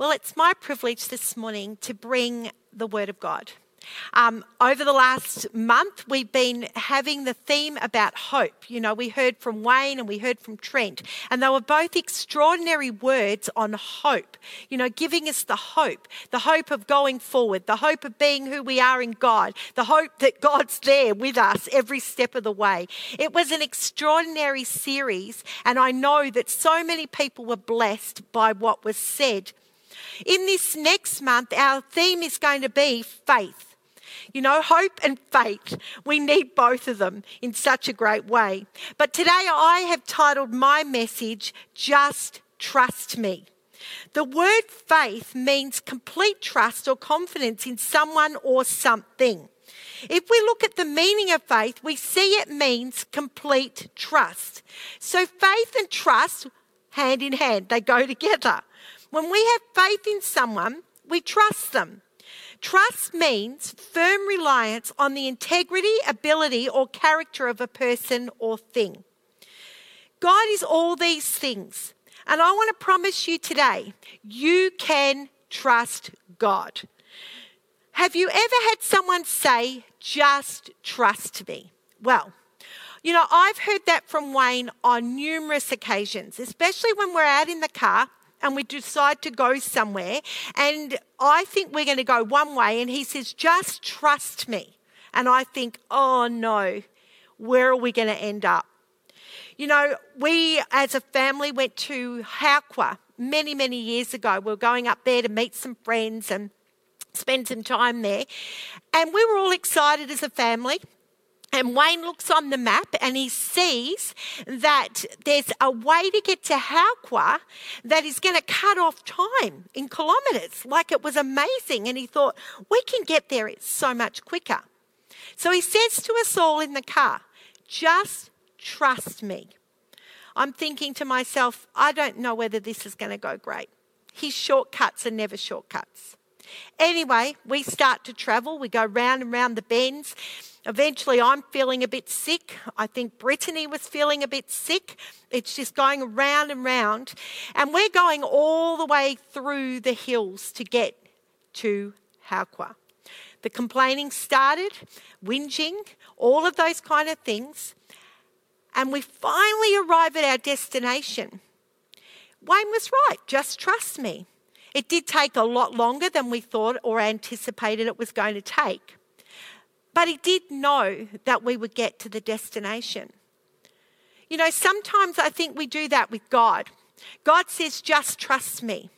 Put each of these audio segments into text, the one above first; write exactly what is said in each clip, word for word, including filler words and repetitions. Well, it's my privilege this morning to bring the Word of God. Um, over the last month, we've been having the theme about hope. You know, we heard from Wayne and we heard from Trent, and they were both extraordinary words on hope, you know, giving us the hope, the hope of going forward, the hope of being who we are in God, the hope that God's there with us every step of the way. It was an extraordinary series, and I know that so many people were blessed by what was said. In this next month, our theme is going to be faith. You know, hope and faith. We need both of them in such a great way. But today I have titled my message, Just Trust Me. The word faith means complete trust or confidence in someone or something. If we look at the meaning of faith, we see it means complete trust. So faith and trust, hand in hand, they go together. When we have faith in someone, we trust them. Trust means firm reliance on the integrity, ability, or character of a person or thing. God is all these things. And I want to promise you today, you can trust God. Have you ever had someone say, "Just trust me"? Well, you know, I've heard that from Wayne on numerous occasions, especially when we're out in the car and we decide to go somewhere, and I think we're going to go one way, and he says, "Just trust me." And I think, oh no, where are we going to end up? You know, we as a family went to Haukwa many, many years ago. We were going up there to meet some friends and spend some time there. And we were all excited as a family. And Wayne looks on the map and he sees that there's a way to get to Haukwa that is going to cut off time in kilometres. Like, it was amazing. And he thought, we can get there so much quicker. So he says to us all in the car, "Just trust me." I'm thinking to myself, I don't know whether this is going to go great. His shortcuts are never shortcuts. Anyway, we start to travel. We go round and round the bends. Eventually, I'm feeling a bit sick. I think Brittany was feeling a bit sick. It's just going round and round. And we're going all the way through the hills to get to Haukwa. The complaining started, whinging, all of those kind of things. And we finally arrive at our destination. Wayne was right. Just trust me. It did take a lot longer than we thought or anticipated it was going to take. But he did know that we would get to the destination. You know, sometimes I think we do that with God. God says, "Just trust me."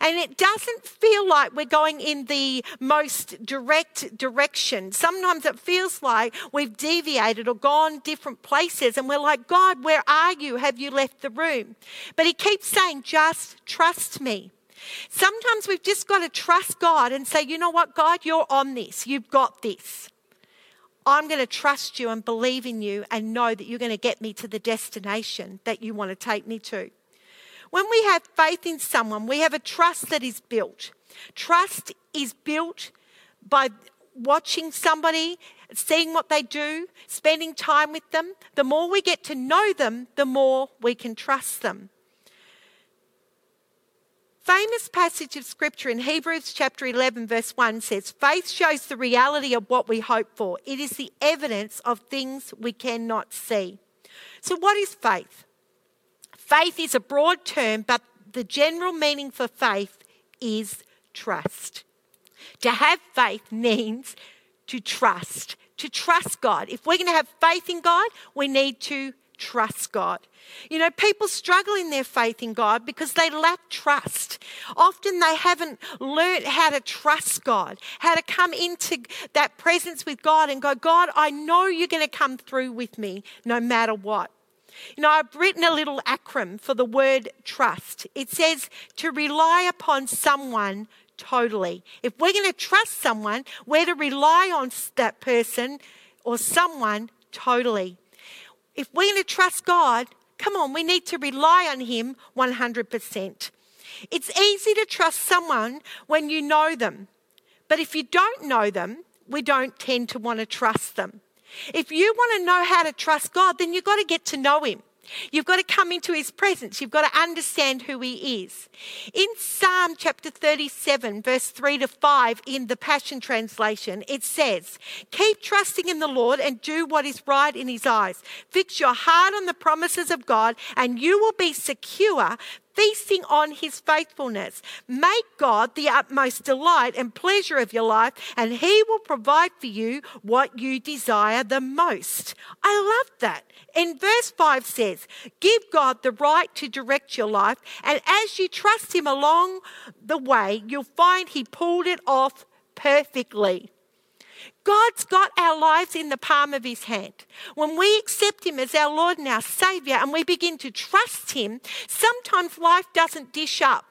And it doesn't feel like we're going in the most direct direction. Sometimes it feels like we've deviated or gone different places. And we're like, "God, where are you? Have you left the room?" But he keeps saying, "Just trust me." Sometimes we've just got to trust God and say, "You know what, God, you're on this. You've got this. I'm going to trust you and believe in you and know that you're going to get me to the destination that you want to take me to." When we have faith in someone, we have a trust that is built. Trust is built by watching somebody, seeing what they do, spending time with them. The more we get to know them, the more we can trust them. Famous passage of scripture in Hebrews chapter eleven verse one says, "Faith shows the reality of what we hope for. It is the evidence of things we cannot see." So what is faith? Faith is a broad term, but the general meaning for faith is trust. To have faith means to trust, to trust God. If we're going to have faith in God, we need to trust God. You know, people struggle in their faith in God because they lack trust. Often they haven't learnt how to trust God, how to come into that presence with God and go, "God, I know you're going to come through with me no matter what." You know, I've written a little acronym for the word trust. It says to rely upon someone totally. If we're going to trust someone, we're to rely on that person or someone totally. If we're going to trust God, come on, we need to rely on Him one hundred percent. It's easy to trust someone when you know them. But if you don't know them, we don't tend to want to trust them. If you want to know how to trust God, then you've got to get to know Him. You've got to come into His presence. You've got to understand who He is. In Psalm chapter thirty-seven, verse three to five in the Passion Translation, it says, "Keep trusting in the Lord and do what is right in His eyes. Fix your heart on the promises of God and you will be secure, feasting on His faithfulness. Make God the utmost delight and pleasure of your life, and He will provide for you what you desire the most." I love that. And verse five says, "Give God the right to direct your life, and as you trust Him along the way, you'll find He pulled it off perfectly." God's got our lives in the palm of His hand. When we accept Him as our Lord and our Saviour and we begin to trust Him, sometimes life doesn't dish up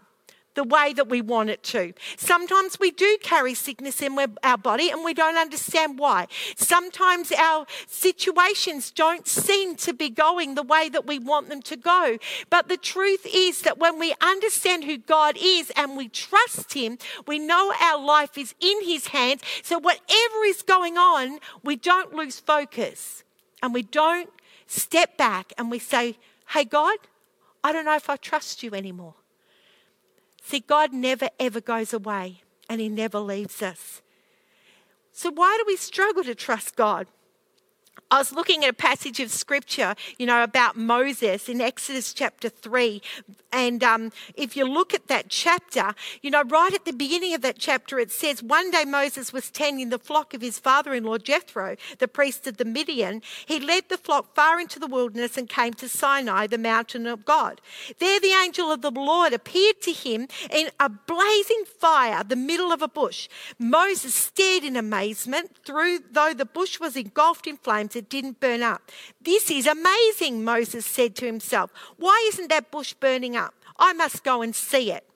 the way that we want it to. Sometimes we do carry sickness in our body and we don't understand why. Sometimes our situations don't seem to be going the way that we want them to go. But the truth is that when we understand who God is and we trust Him, we know our life is in His hands. So whatever is going on, we don't lose focus and we don't step back and we say, "Hey God, I don't know if I trust You anymore." See, God never, ever goes away and He never leaves us. So why do we struggle to trust God? I was looking at a passage of scripture, you know, about Moses in Exodus chapter three. And um, if you look at that chapter, you know, right at the beginning of that chapter, it says, "One day Moses was tending the flock of his father-in-law Jethro, the priest of the Midian. He led the flock far into the wilderness and came to Sinai, the mountain of God. There the angel of the Lord appeared to him in a blazing fire, the middle of a bush. Moses stared in amazement, through, though the bush was engulfed in flames, it didn't burn up. 'This is amazing,' Moses said to himself. 'Why isn't that bush burning up? I must go and see it.'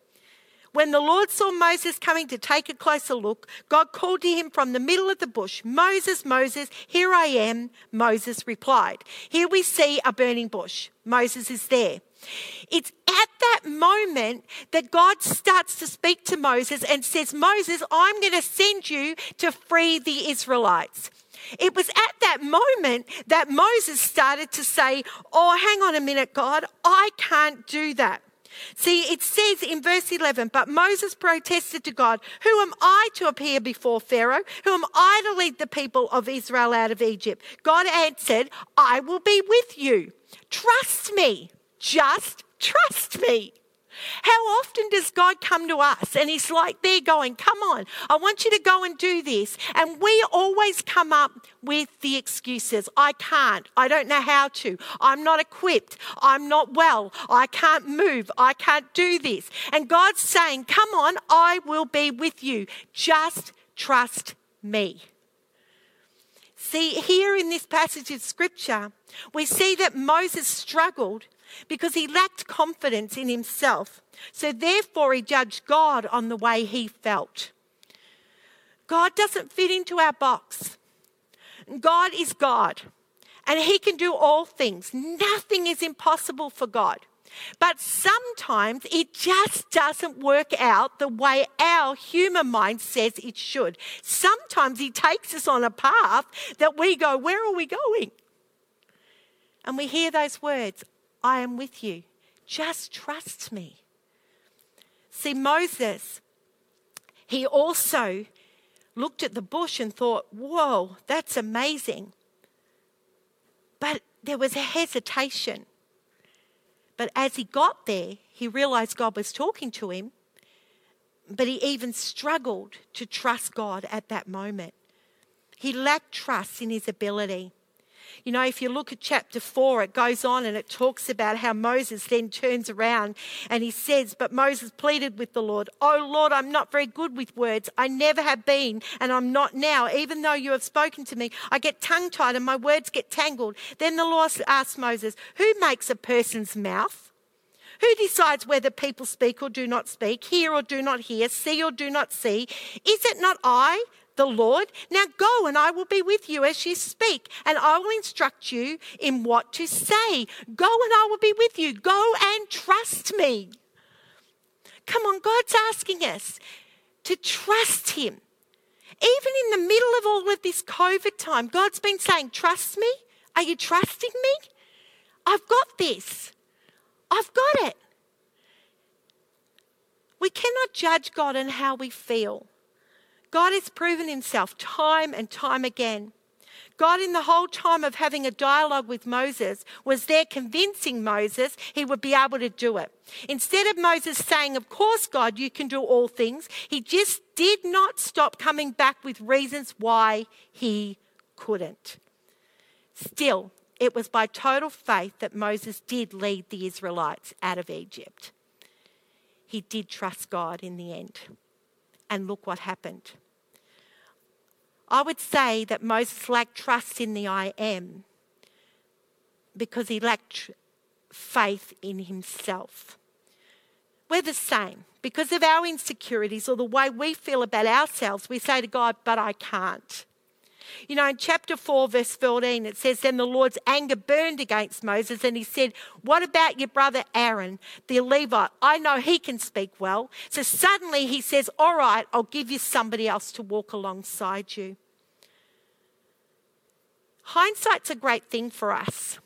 When the Lord saw Moses coming to take a closer look, God called to him from the middle of the bush, 'Moses, Moses, here I am,' Moses replied." Here we see a burning bush. Moses is there. It's at that moment that God starts to speak to Moses and says, "Moses, I'm going to send you to free the Israelites." It was at that moment that Moses started to say, "Oh, hang on a minute, God, I can't do that." See, it says in verse eleven, "But Moses protested to God, 'Who am I to appear before Pharaoh? Who am I to lead the people of Israel out of Egypt?' God answered, 'I will be with you. Trust me. Just trust me.'" How often does God come to us and He's like there going, "Come on, I want you to go and do this." And we always come up with the excuses. "I can't. I don't know how to. I'm not equipped. I'm not well. I can't move. I can't do this." And God's saying, "Come on, I will be with you. Just trust me." See, here in this passage of scripture, we see that Moses struggled because he lacked confidence in himself. So therefore he judged God on the way he felt. God doesn't fit into our box. God is God and He can do all things. Nothing is impossible for God. But sometimes it just doesn't work out the way our human mind says it should. Sometimes He takes us on a path that we go, "Where are we going?" And we hear those words, "I am with you. Just trust me." See, Moses, he also looked at the bush and thought, "Whoa, that's amazing." But there was a hesitation. But as he got there, he realized God was talking to him, but he even struggled to trust God at that moment. He lacked trust in his ability. You know, if you look at chapter four, it goes on and it talks about how Moses then turns around and he says, but Moses pleaded with the Lord, "Oh Lord, I'm not very good with words. I never have been and I'm not now. Even though you have spoken to me, I get tongue-tied and my words get tangled." Then the Lord asked Moses, "Who makes a person's mouth? Who decides whether people speak or do not speak, hear or do not hear, see or do not see? Is it not I, the Lord? Now go and I will be with you as you speak, and I will instruct you in what to say. Go and I will be with you. Go and trust me." Come on, God's asking us to trust him. Even in the middle of all of this COVID time, God's been saying, "Trust me. Are you trusting me? I've got this. I've got it." We cannot judge God on how we feel. God has proven himself time and time again. God, in the whole time of having a dialogue with Moses, was there convincing Moses he would be able to do it. Instead of Moses saying, "Of course, God, you can do all things," he just did not stop coming back with reasons why he couldn't. Still, it was by total faith that Moses did lead the Israelites out of Egypt. He did trust God in the end. And look what happened. I would say that Moses lacked trust in the I am because he lacked faith in himself. We're the same. Because of our insecurities or the way we feel about ourselves, we say to God, "But I can't." You know, in chapter four, verse fourteen, it says, "Then the Lord's anger burned against Moses and he said, 'What about your brother Aaron, the Levite? I know he can speak well.'" So suddenly he says, "All right, I'll give you somebody else to walk alongside you." Hindsight's a great thing for us.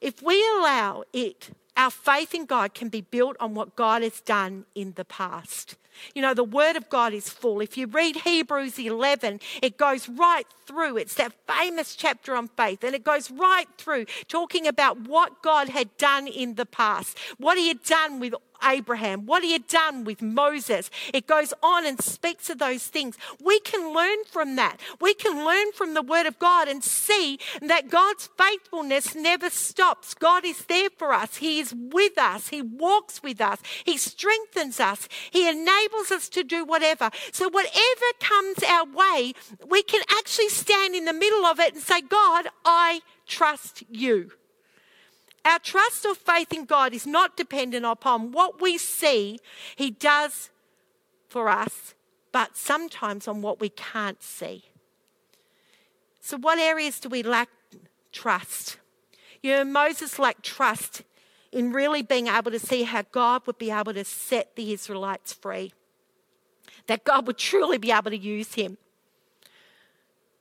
If we allow it, our faith in God can be built on what God has done in the past. You know, the word of God is full. If you read Hebrews eleven, it goes right through. It's that famous chapter on faith, and it goes right through talking about what God had done in the past, what he had done with Abraham, what he had done with Moses. It goes on and speaks of those things. We can learn from that. We can learn from the word of God and see that God's faithfulness never stops. God is there for us. He is with us. He walks with us. He strengthens us. He enables us to do whatever. So whatever comes our way, we can actually stand in the middle of it and say, "God, I trust you." Our trust or faith in God is not dependent upon what we see he does for us, but sometimes on what we can't see. So what areas do we lack trust? You know, Moses lacked trust in really being able to see how God would be able to set the Israelites free, that God would truly be able to use him.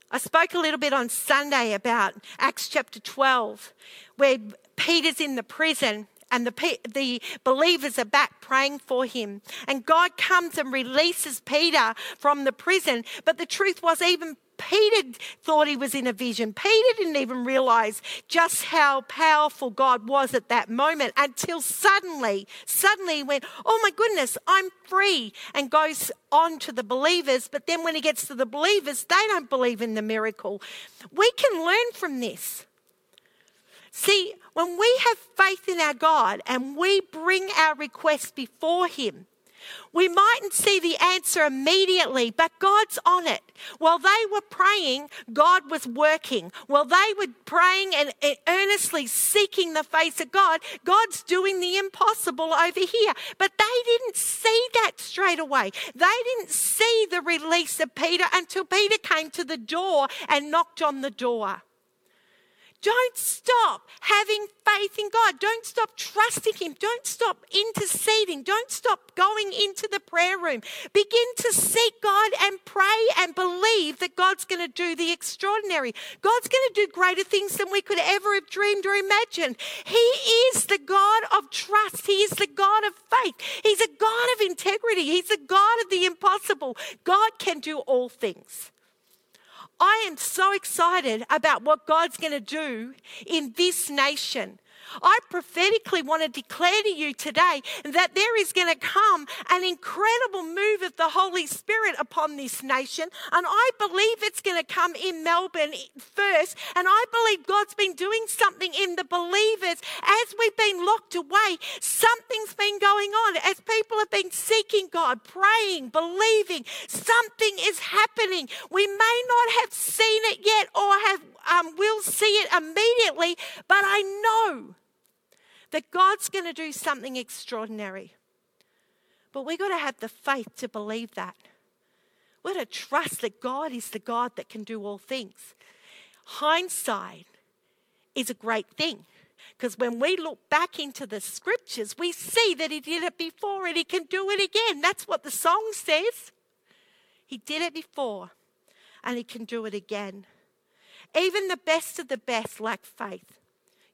I spoke a little bit on Sunday about Acts chapter twelve, where Peter's in the prison and the, the believers are back praying for him. And God comes and releases Peter from the prison. But the truth was, even Peter thought he was in a vision. Peter didn't even realise just how powerful God was at that moment until suddenly, suddenly he went, "Oh my goodness, I'm free," and goes on to the believers. But then when he gets to the believers, they don't believe in the miracle. We can learn from this. See, when we have faith in our God and we bring our request before him, we mightn't see the answer immediately, but God's on it. While they were praying, God was working. While they were praying and earnestly seeking the face of God, God's doing the impossible over here. But they didn't see that straight away. They didn't see the release of Peter until Peter came to the door and knocked on the door. Don't stop having faith in God. Don't stop trusting him. Don't stop interceding. Don't stop going into the prayer room. Begin to seek God and pray and believe that God's going to do the extraordinary. God's going to do greater things than we could ever have dreamed or imagined. He is the God of trust. He is the God of faith. He's a God of integrity. He's a God of the impossible. God can do all things. I am so excited about what God's going to do in this nation. I prophetically want to declare to you today that there is going to come an incredible move of the Holy Spirit upon this nation. And I believe it's going to come in Melbourne first. And I believe God's been doing something in the believers as we've been locked away. Something's been going on as people have been seeking God, praying, believing. Something is happening. We may not have seen it yet or have um, will see it immediately, but I know that God's going to do something extraordinary. But we've got to have the faith to believe that. We've got to trust that God is the God that can do all things. Hindsight is a great thing, because when we look back into the scriptures, we see that he did it before and he can do it again. That's what the song says. He did it before and he can do it again. Even the best of the best lack faith.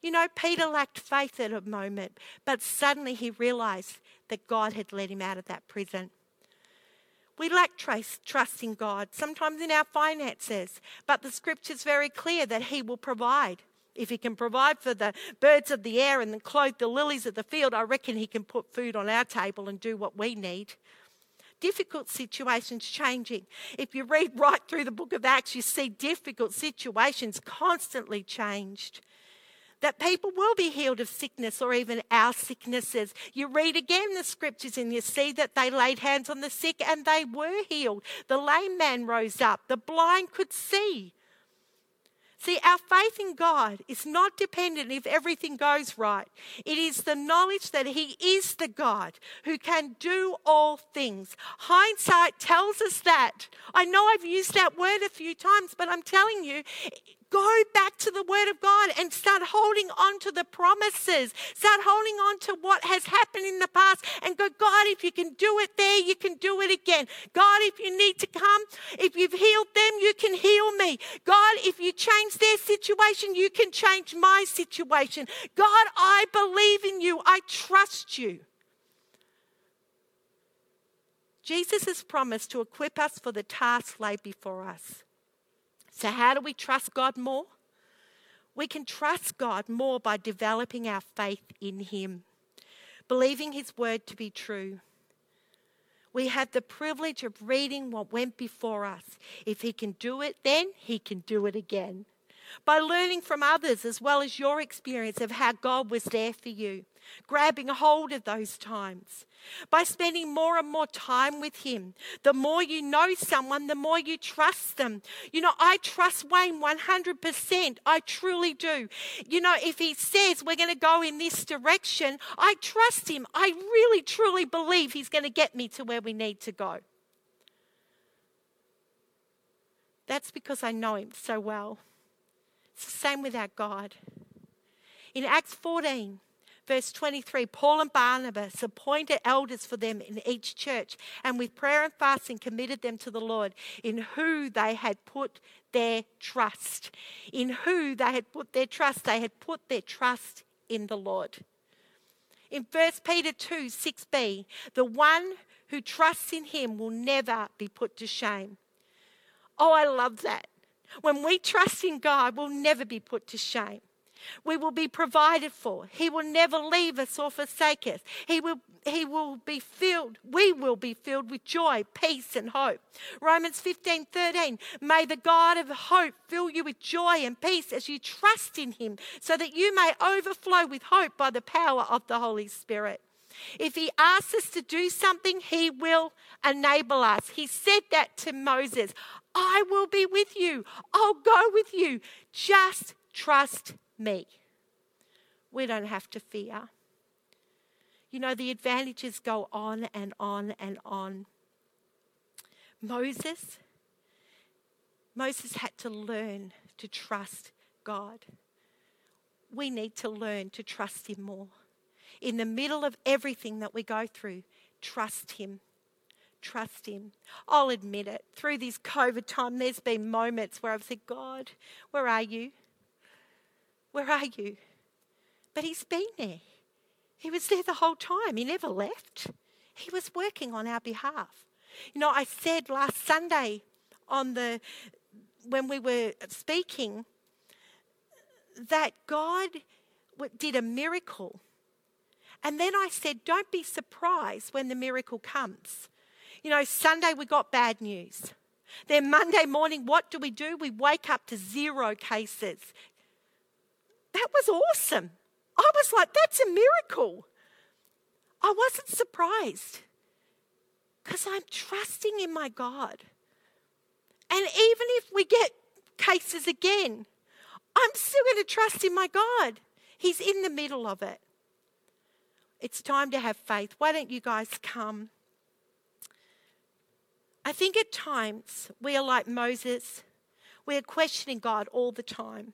You know, Peter lacked faith at a moment, but suddenly he realized that God had let him out of that prison. We lack trace, trust in God, sometimes in our finances, but the scripture's very clear that he will provide. If he can provide for the birds of the air and the clothe the lilies of the field, I reckon he can put food on our table and do what we need. Difficult situations changing. If you read right through the book of Acts, you see difficult situations constantly changed. That people will be healed of sickness or even our sicknesses. You read again the scriptures and you see that they laid hands on the sick and they were healed. The lame man rose up. The blind could see. See, our faith in God is not dependent if everything goes right. It is the knowledge that he is the God who can do all things. Hindsight tells us that. I know I've used that word a few times, but I'm telling you, go back to the word of God and start holding on to the promises. Start holding on to what has happened in the past and go, God, if you can do it there, you can do it again. God, if you need to come, if you've healed them, you can heal me. God, if you change their situation, you can change my situation. God, I believe in you. I trust you. Jesus has promised to equip us for the task laid before us. So how do we trust God more? We can trust God more by developing our faith in him, believing his word to be true. We have the privilege of reading what went before us. If he can do it then, he can do it again. By learning from others as well as your experience of how God was there for you, grabbing hold of those times. By spending more and more time with him. The more you know someone, the more you trust them. You know, I trust Wayne one hundred percent. I truly do. You know, if he says we're going to go in this direction, I trust him. I really, truly believe he's going to get me to where we need to go. That's because I know him so well. It's the same with our God. In Acts fourteen, verse twenty-three, Paul and Barnabas appointed elders for them in each church, and with prayer and fasting committed them to the Lord, in who they had put their trust. In who they had put their trust, they had put their trust in the Lord. In First Peter two, six b, the one who trusts in him will never be put to shame. Oh, I love that. When we trust in God, we'll never be put to shame. We will be provided for. He will never leave us or forsake us. He will, he will be filled, we will be filled with joy, peace, and hope. Romans fifteen thirteen, may the God of hope fill you with joy and peace as you trust in him, so that you may overflow with hope by the power of the Holy Spirit. If he asks us to do something, he will enable us. He said that to Moses. I will be with you. I'll go with you. Just trust me. We don't have to fear. You know, the advantages go on and on and on. Moses, Moses had to learn to trust God. We need to learn to trust him more. In the middle of everything that we go through, trust him. Trust him. I'll admit it. Through this COVID time, there's been moments where I've said, God, where are you? Where are you? But he's been there. He was there the whole time. He never left. He was working on our behalf. You know, I said last Sunday on the when we were speaking that God did a miracle. And then I said, don't be surprised when the miracle comes. You know, Sunday we got bad news. Then Monday morning, what do we do? We wake up to zero cases. That was awesome. I was like, that's a miracle. I wasn't surprised because I'm trusting in my God. And even if we get cases again, I'm still going to trust in my God. He's in the middle of it. It's time to have faith. Why don't you guys come? I think at times we are like Moses. We are questioning God all the time.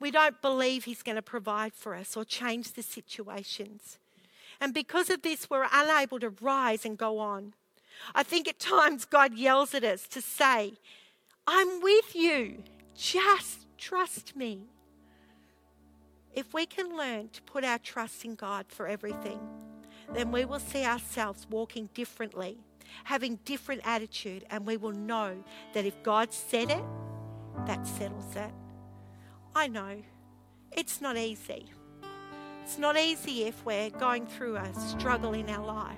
We don't believe he's going to provide for us or change the situations. And because of this, we're unable to rise and go on. I think at times God yells at us to say, I'm with you. Just trust me. If we can learn to put our trust in God for everything, then we will see ourselves walking differently, having different attitude, and we will know that if God said it, that settles it. I know it's not easy. It's not easy if we're going through a struggle in our life.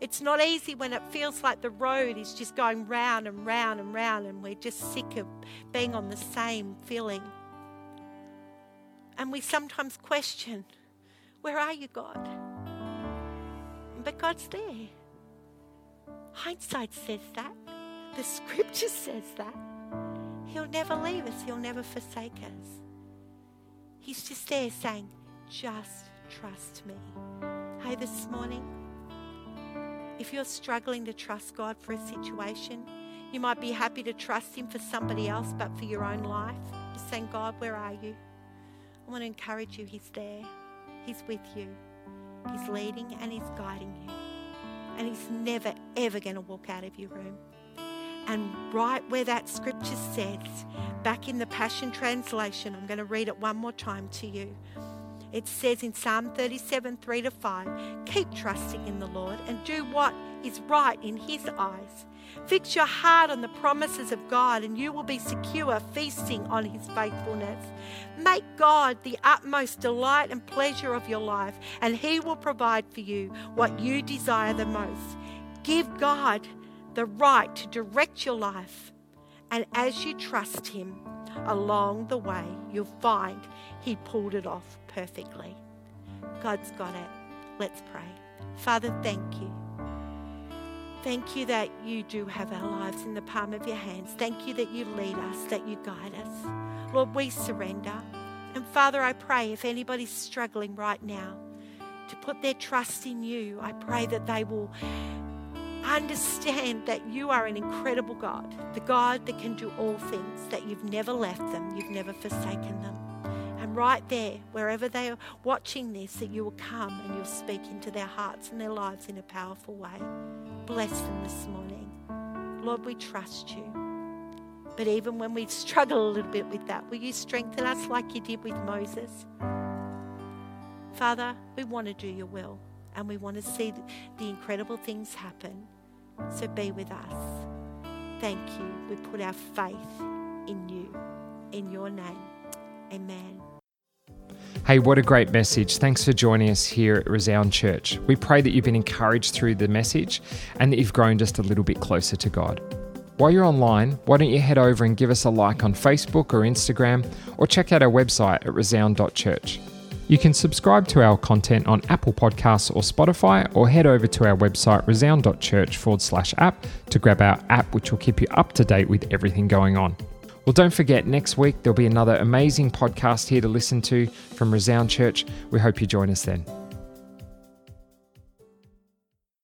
It's not easy when it feels like the road is just going round and round and round and we're just sick of being on the same feeling. And we sometimes question, where are you, God? But God's there. Hindsight says that. The scripture says that. He'll never leave us. He'll never forsake us. He's just there saying, just trust me. Hey, this morning, if you're struggling to trust God for a situation, you might be happy to trust him for somebody else, but for your own life, you're saying, God, where are you? I want to encourage you. He's there. He's with you. He's leading and he's guiding you. And he's never, ever going to walk out of your room. And right where that scripture says, back in the Passion Translation, I'm going to read it one more time to you. It says in Psalm thirty-seven, three to five, keep trusting in the Lord and do what is right in his eyes. Fix your heart on the promises of God and you will be secure, feasting on his faithfulness. Make God the utmost delight and pleasure of your life, and he will provide for you what you desire the most. Give God the right to direct your life, and as you trust him along the way, you'll find he pulled it off perfectly. God's got it. Let's pray. Father, thank you. Thank you that you do have our lives in the palm of your hands. Thank you that you lead us, that you guide us. Lord, we surrender. And Father, I pray if anybody's struggling right now to put their trust in you, I pray that they will understand that you are an incredible God, the God that can do all things, that you've never left them, you've never forsaken them. And right there, wherever they are watching this, that you will come and you'll speak into their hearts and their lives in a powerful way. Bless them this morning. Lord, we trust you. But even when we struggle a little bit with that, will you strengthen us like you did with Moses? Father, we want to do your will. And we want to see the incredible things happen. So be with us. Thank you. We put our faith in you. In your name. Amen. Hey, what a great message. Thanks for joining us here at Resound Church. We pray that you've been encouraged through the message and that you've grown just a little bit closer to God. While you're online, why don't you head over and give us a like on Facebook or Instagram, or check out our website at resound dot church. You can subscribe to our content on Apple Podcasts or Spotify, or head over to our website resound.church forward slash app to grab our app, which will keep you up to date with everything going on. Well, don't forget, next week there'll be another amazing podcast here to listen to from Resound Church. We hope you join us then.